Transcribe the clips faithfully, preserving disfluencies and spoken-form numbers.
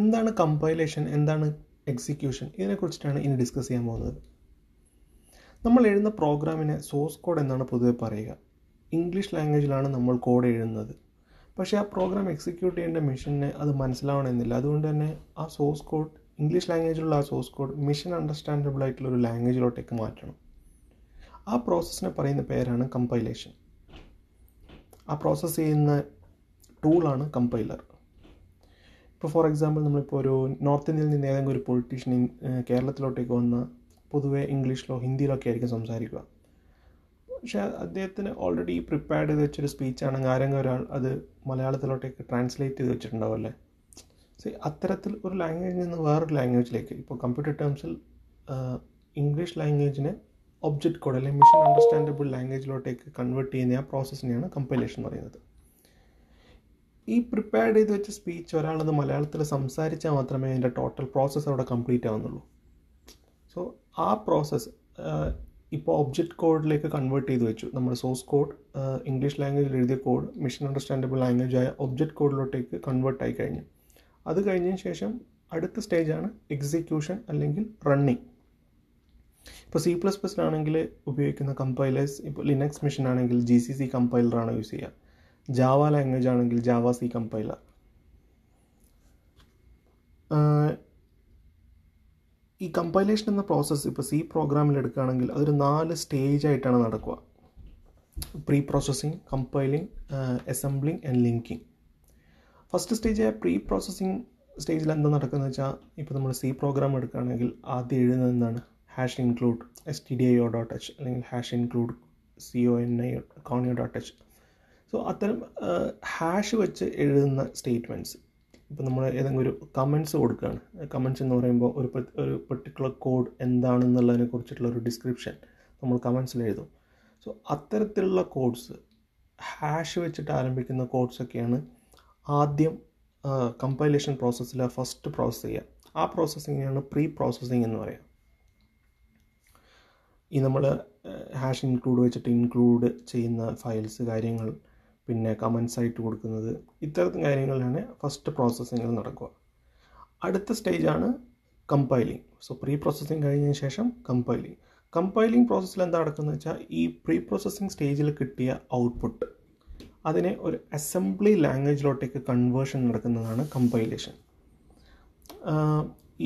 എന്താണ് കമ്പൈലേഷൻ, എന്താണ് എക്സിക്യൂഷൻ, ഇതിനെക്കുറിച്ചിട്ടാണ് ഇനി ഡിസ്കസ് ചെയ്യാൻ പോകുന്നത്. നമ്മൾ എഴുതുന്ന പ്രോഗ്രാമിനെ സോഴ്സ് കോഡ് എന്നാണ് പൊതുവെ പറയുക. ഇംഗ്ലീഷ് ലാംഗ്വേജിലാണ് നമ്മൾ കോഡ് എഴുതുന്നത്. പക്ഷേ ആ പ്രോഗ്രാം എക്സിക്യൂട്ട് ചെയ്യേണ്ട മെഷീനെ അത് മനസ്സിലാവണമെന്നില്ല. അതുകൊണ്ട് തന്നെ ആ സോഴ്സ് കോഡ്, ഇംഗ്ലീഷ് ലാംഗ്വേജിലുള്ള ആ സോഴ്സ് കോഡ് മെഷീൻ അണ്ടർസ്റ്റാൻഡബിൾ ആയിട്ടുള്ള ഒരു ലാംഗ്വേജിലോട്ടേക്ക് മാറ്റണം. ആ പ്രോസസ്സിനെ പറയുന്ന പേരാണ് കമ്പൈലേഷൻ. ആ പ്രോസസ്സ് ചെയ്യുന്ന ടൂളാണ് കമ്പൈലർ. ഇപ്പോൾ ഫോർ എക്സാമ്പിൾ, നമ്മളിപ്പോൾ ഒരു നോർത്ത് ഇന്ത്യയിൽ നിന്ന് ഏതെങ്കിലും ഒരു പൊളിറ്റീഷ്യൻ കേരളത്തിലോട്ടേക്ക് വന്ന പൊതുവെ ഇംഗ്ലീഷിലോ ഹിന്ദിയിലോ ഒക്കെ ആയിരിക്കും സംസാരിക്കുക. പക്ഷേ അദ്ദേഹത്തിന് ഓൾറെഡി പ്രിപ്പയർഡ് ചെയ്ത് വെച്ചൊരു സ്പീച്ചാണെങ്കിൽ ആരെങ്കിലും ഒരാൾ അത് മലയാളത്തിലോട്ടേക്ക് ട്രാൻസ്ലേറ്റ് ചെയ്ത് വെച്ചിട്ടുണ്ടാവും അല്ലേ. സോ അത്തരത്തിൽ ഒരു ലാംഗ്വേജിൽ നിന്ന് വേറൊരു ലാംഗ്വേജിലേക്ക്, ഇപ്പോൾ കമ്പ്യൂട്ടർ ടേംസിൽ ഇംഗ്ലീഷ് ലാംഗ്വേജിനെ ഒബ്ജക്റ്റ് കോഡ് അല്ലെങ്കിൽ മെഷീൻ അണ്ടർസ്റ്റാൻഡബിൾ ലാംഗ്വേജിലോട്ടേക്ക് കൺവേർട്ട് ചെയ്യുന്ന ആ പ്രോസസ്സിനെയാണ് കമ്പൈലേഷൻ എന്ന് പറയുന്നത്. ഈ പ്രിപ്പയർഡ് ചെയ്ത് വെച്ച സ്പീച്ച് ഒരാളത് മലയാളത്തിൽ സംസാരിച്ചാൽ മാത്രമേ അതിൻ്റെ ടോട്ടൽ പ്രോസസ്സ് അവിടെ കംപ്ലീറ്റ് ആവുന്നുള്ളൂ. സോ ആ പ്രോസസ്സ് ഇപ്പോൾ ഒബ്ജക്റ്റ് കോഡിലേക്ക് കൺവേർട്ട് ചെയ്ത് വെച്ചു. നമ്മുടെ സോഴ്സ് കോഡ്, ഇംഗ്ലീഷ് ലാംഗ്വേജിൽ എഴുതിയ കോഡ് മെഷീൻ അണ്ടർസ്റ്റാൻഡബിൾ ലാംഗ്വേജായ ഒബ്ജക്റ്റ് കോഡിലോട്ടേക്ക് കൺവേർട്ട് ആയി കഴിഞ്ഞു. അത് കഴിഞ്ഞതിന് ശേഷം അടുത്ത സ്റ്റേജാണ് എക്സിക്യൂഷൻ അല്ലെങ്കിൽ റണ്ണിങ്. ഇപ്പോൾ സി പ്ലസ് പ്ലസിലാണെങ്കിൽ ഉപയോഗിക്കുന്ന കമ്പൈലേഴ്സ്, ഇപ്പോൾ ലിനക്സ് മെഷീൻ ആണെങ്കിൽ ജി സി സി കമ്പൈലറാണ് യൂസ് ചെയ്യുക. ജാവ ലാംഗ്വേജ് ആണെങ്കിൽ ജാവ സി കമ്പൈലർ. ഈ കമ്പൈലേഷൻ എന്ന പ്രോസസ്സ് ഇപ്പോൾ സി പ്രോഗ്രാമിൽ എടുക്കുകയാണെങ്കിൽ അതൊരു നാല് സ്റ്റേജായിട്ടാണ് നടക്കുക. Pre processing, compiling, assembling and linking. First സ്റ്റേജായ പ്രീ പ്രോസസ്സിങ് സ്റ്റേജിൽ എന്താ നടക്കുന്നത് വെച്ചാൽ, ഇപ്പോൾ നമ്മൾ സി പ്രോഗ്രാം എടുക്കുകയാണെങ്കിൽ ആദ്യം എഴുതുന്നത് എന്താണ്? Hash include S T D I O dot H അല്ലെങ്കിൽ hash include C O N I conio dot H. So അത്തരം ഹാഷ് വെച്ച് എഴുതുന്ന സ്റ്റേറ്റ്മെൻറ്റ്സ്. ഇപ്പോൾ നമ്മൾ ഏതെങ്കിലും ഒരു കമൻറ്റ്സ് കൊടുക്കുകയാണ്. കമൻറ്റ്സ് എന്ന് പറയുമ്പോൾ ഒരു ഒരു പെർട്ടിക്കുലർ കോഡ് എന്താണെന്നുള്ളതിനെ കുറിച്ചിട്ടുള്ളൊരു ഡിസ്ക്രിപ്ഷൻ നമ്മൾ കമൻറ്റ്സിൽ എഴുതും. സോ അത്തരത്തിലുള്ള കോഡ്സ്, ഹാഷ് വെച്ചിട്ട് ആരംഭിക്കുന്ന കോഡ്സൊക്കെയാണ് ആദ്യം കമ്പൈലേഷൻ പ്രോസസ്സിൽ ഫസ്റ്റ് പ്രോസസ്സ് ചെയ്യുക. ആ പ്രോസസ്സിങ്ങാണ് പ്രീ പ്രോസസ്സിങ് എന്ന് പറയുക. ഈ നമ്മൾ ഹാഷ് ഇൻക്ലൂഡ് വെച്ചിട്ട് ഇൻക്ലൂഡ് ചെയ്യുന്ന ഫയൽസ്, കാര്യങ്ങൾ, പിന്നെ കമൻസ് ആയിട്ട് കൊടുക്കുന്നത്, ഇത്തരത്തിൽ കാര്യങ്ങളിലാണ് ഫസ്റ്റ് പ്രോസസ്സിങ്ങിൽ നടക്കുക. അടുത്ത സ്റ്റേജാണ് കമ്പൈലിങ്. സോ പ്രീ പ്രോസസ്സിങ് കഴിഞ്ഞതിന് ശേഷം കമ്പൈലിങ്. കമ്പൈലിങ് പ്രോസസ്സിൽ എന്താ നടക്കുന്നത് വെച്ചാൽ, ഈ പ്രീ പ്രോസസ്സിങ് സ്റ്റേജിൽ കിട്ടിയ ഔട്ട്പുട്ട് അതിനെ ഒരു അസംബ്ലി ലാംഗ്വേജിലോട്ടേക്ക് കൺവേർഷൻ നടക്കുന്നതാണ് കമ്പൈലേഷൻ.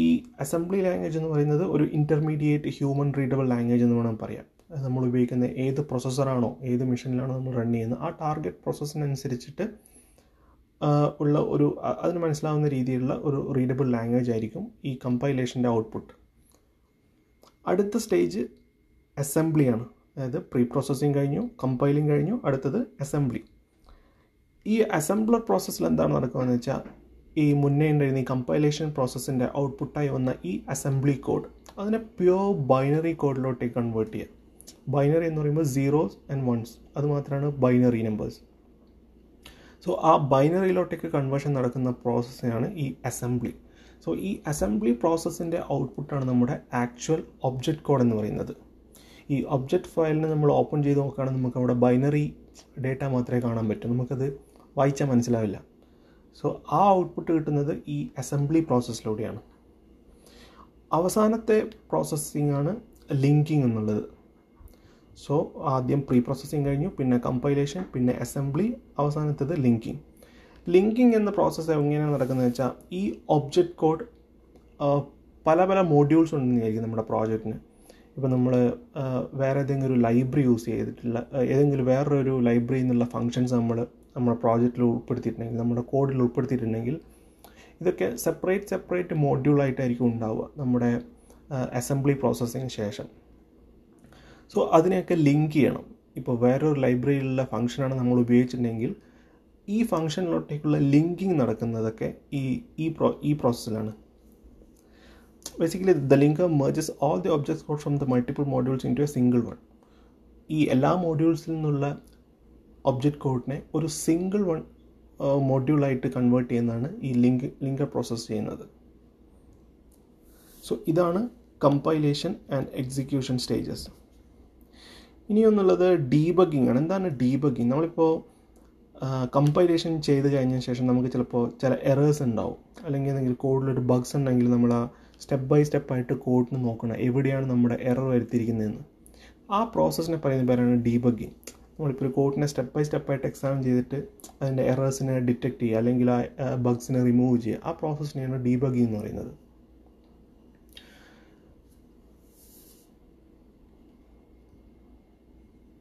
ഈ അസംബ്ലി ലാംഗ്വേജ് എന്ന് പറയുന്നത് ഒരു ഇൻ്റർമീഡിയേറ്റ് ഹ്യൂമൻ റീഡബിൾ ലാംഗ്വേജ് എന്ന് വേണം പറയാം. നമ്മൾ ഉപയോഗിക്കുന്ന ഏത് പ്രോസസ്സറാണോ, ഏത് മെഷീനിലാണോ നമ്മൾ റൺ ചെയ്യുന്നത്, ആ ടാർഗറ്റ് പ്രോസസ്സിനനുസരിച്ചിട്ട് ഉള്ള ഒരു അതിന് മനസ്സിലാവുന്ന രീതിയിലുള്ള ഒരു റീഡബിൾ ലാംഗ്വേജ് ആയിരിക്കും ഈ കമ്പൈലേഷൻ്റെ ഔട്ട്പുട്ട്. അടുത്ത സ്റ്റേജ് അസംബ്ലിയാണ്. അതായത് പ്രീ പ്രോസസ്സിങ് കഴിഞ്ഞു, കമ്പൈലിങ് കഴിഞ്ഞു, അടുത്തത് അസംബ്ലി. ഈ അസംബ്ലർ പ്രോസസ്സിൽ എന്താണ് നടക്കുകയെന്ന് വെച്ചാൽ, ഈ മുന്നേ ഉണ്ടായിരുന്ന ഈ കമ്പൈലേഷൻ പ്രോസസ്സിൻ്റെ ഔട്ട്പുട്ടായി വന്ന ഈ അസംബ്ലി കോഡ് അതിനെ പ്യുവർ ബൈനറി കോഡിലോട്ടേക്ക് കൺവേർട്ട് ചെയ്യുക. ബൈനറി എന്ന് പറയുമ്പോൾ സീറോസ് ആൻഡ് വൺസ്, അതുമാത്രമാണ് ബൈനറി നമ്പേഴ്സ്. സോ ആ ബൈനറിയിലോട്ടേക്ക് കൺവേർഷൻ നടക്കുന്ന പ്രോസസ്സിനാണ് ഈ അസംബ്ലി. സോ ഈ അസംബ്ലി പ്രോസസ്സിൻ്റെ ഔട്ട്പുട്ടാണ് നമ്മുടെ ആക്ച്വൽ ഒബ്ജക്റ്റ് കോഡ് എന്ന് പറയുന്നത്. ഈ ഒബ്ജക്റ്റ് ഫയലിനെ നമ്മൾ ഓപ്പൺ ചെയ്ത് നോക്കുകയാണെങ്കിൽ നമുക്ക് അവിടെ ബൈനറി ഡേറ്റ മാത്രമേ കാണാൻ പറ്റൂ, നമുക്കത് വായിച്ചാൽ മനസ്സിലാവില്ല. സോ ആ ഔട്ട്പുട്ട് കിട്ടുന്നത് ഈ അസംബ്ലി പ്രോസസ്സിലൂടെയാണ്. അവസാനത്തെ പ്രോസസ്സിങ്ങാണ് ലിങ്കിങ് എന്നുള്ളത്. സോ ആദ്യം പ്രീ പ്രോസസ്സിങ് കഴിഞ്ഞു, പിന്നെ കമ്പൈലേഷൻ, പിന്നെ അസംബ്ലി, അവസാനത്തേത് ലിങ്കിങ്. ലിങ്കിങ് എന്ന പ്രോസസ്സ് എങ്ങനെയാണ് നടക്കുന്നത് വെച്ചാൽ, ഈ ഒബ്ജക്റ്റ് കോഡ് പല പല മോഡ്യൂൾസ് ഉണ്ടെന്ന് വിചാരിക്കും നമ്മുടെ പ്രോജക്റ്റിന്. ഇപ്പോൾ നമ്മൾ വേറെ ഏതെങ്കിലും ഒരു ലൈബ്രറി യൂസ് ചെയ്തിട്ടില്ല, ഏതെങ്കിലും വേറൊരു ലൈബ്രറിയിൽ നിന്നുള്ള ഫങ്ഷൻസ് നമ്മൾ നമ്മുടെ പ്രോജക്റ്റിൽ ഉൾപ്പെടുത്തിയിട്ടുണ്ടെങ്കിൽ, നമ്മുടെ കോഡിൽ ഉൾപ്പെടുത്തിയിട്ടുണ്ടെങ്കിൽ, ഇതൊക്കെ സെപ്പറേറ്റ് സെപ്പറേറ്റ് മോഡ്യൂളായിട്ടായിരിക്കും ഉണ്ടാവുക നമ്മുടെ അസംബ്ലി പ്രോസസ്സിന് ശേഷം. സോ അതിനെയൊക്കെ ലിങ്ക് ചെയ്യണം. ഇപ്പോൾ വേറൊരു ലൈബ്രറിയിലുള്ള ഫംഗ്ഷനാണ് നമ്മൾ ഉപയോഗിച്ചിട്ടുണ്ടെങ്കിൽ ഈ ഫംഗ്ഷനിലോട്ടേക്കുള്ള ലിങ്കിങ് നടക്കുന്നതൊക്കെ ഈ ഈ പ്രോ ഈ പ്രോസസ്സിലാണ്. Basically the linker merges all the objects code from the multiple modules into a single one. ഈ എല്ലാ മോഡ്യൂൾസിൽ നിന്നുള്ള ഒബ്ജക്റ്റ് കോഡിനെ ഒരു സിംഗിൾ വൺ മോഡ്യൂളായിട്ട് കൺവേർട്ട് ചെയ്യുന്നതാണ് ഈ ലിങ്ക് ലിങ്കർ പ്രോസസ്സ് ചെയ്യുന്നത്. സോ ഇതാണ് കമ്പൈലേഷൻ ആൻഡ് എക്സിക്യൂഷൻ സ്റ്റേജസ്. ഇനിയൊന്നുള്ളത് ഡീബഗിങ് ആണ്. എന്താണ് ഡീബഗിങ്? നമ്മളിപ്പോൾ കമ്പൈലേഷൻ ചെയ്ത് കഴിഞ്ഞ ശേഷം നമുക്ക് ചിലപ്പോൾ ചില എറേഴ്സ് ഉണ്ടാവും, അല്ലെങ്കിൽ എന്തെങ്കിലും കോഡിലൊരു ബഗ്സ് ഉണ്ടെങ്കിൽ നമ്മൾ ആ സ്റ്റെപ്പ് ബൈ സ്റ്റെപ്പായിട്ട് കോഡിന് നോക്കണം എവിടെയാണ് നമ്മുടെ എറർ വരുത്തിയിരിക്കുന്നതെന്ന്. ആ പ്രോസസ്സിനെ പറയുന്ന പേരാണ് ഡീബഗ്ഗിങ്. നമ്മളിപ്പോൾ ഒരു കോഡിനെ സ്റ്റെപ്പ് ബൈ സ്റ്റെപ്പായിട്ട് എക്സാമിൻ ചെയ്തിട്ട് അതിൻ്റെ എറേഴ്സിനെ ഡിറ്റക്റ്റ് ചെയ്യുക, അല്ലെങ്കിൽ ആ ബഗ്സിനെ റിമൂവ് ചെയ്യുക. ആ പ്രോസസ്സിനെയാണ് ഡീബഗ്ഗിങ് എന്ന് പറയുന്നത്.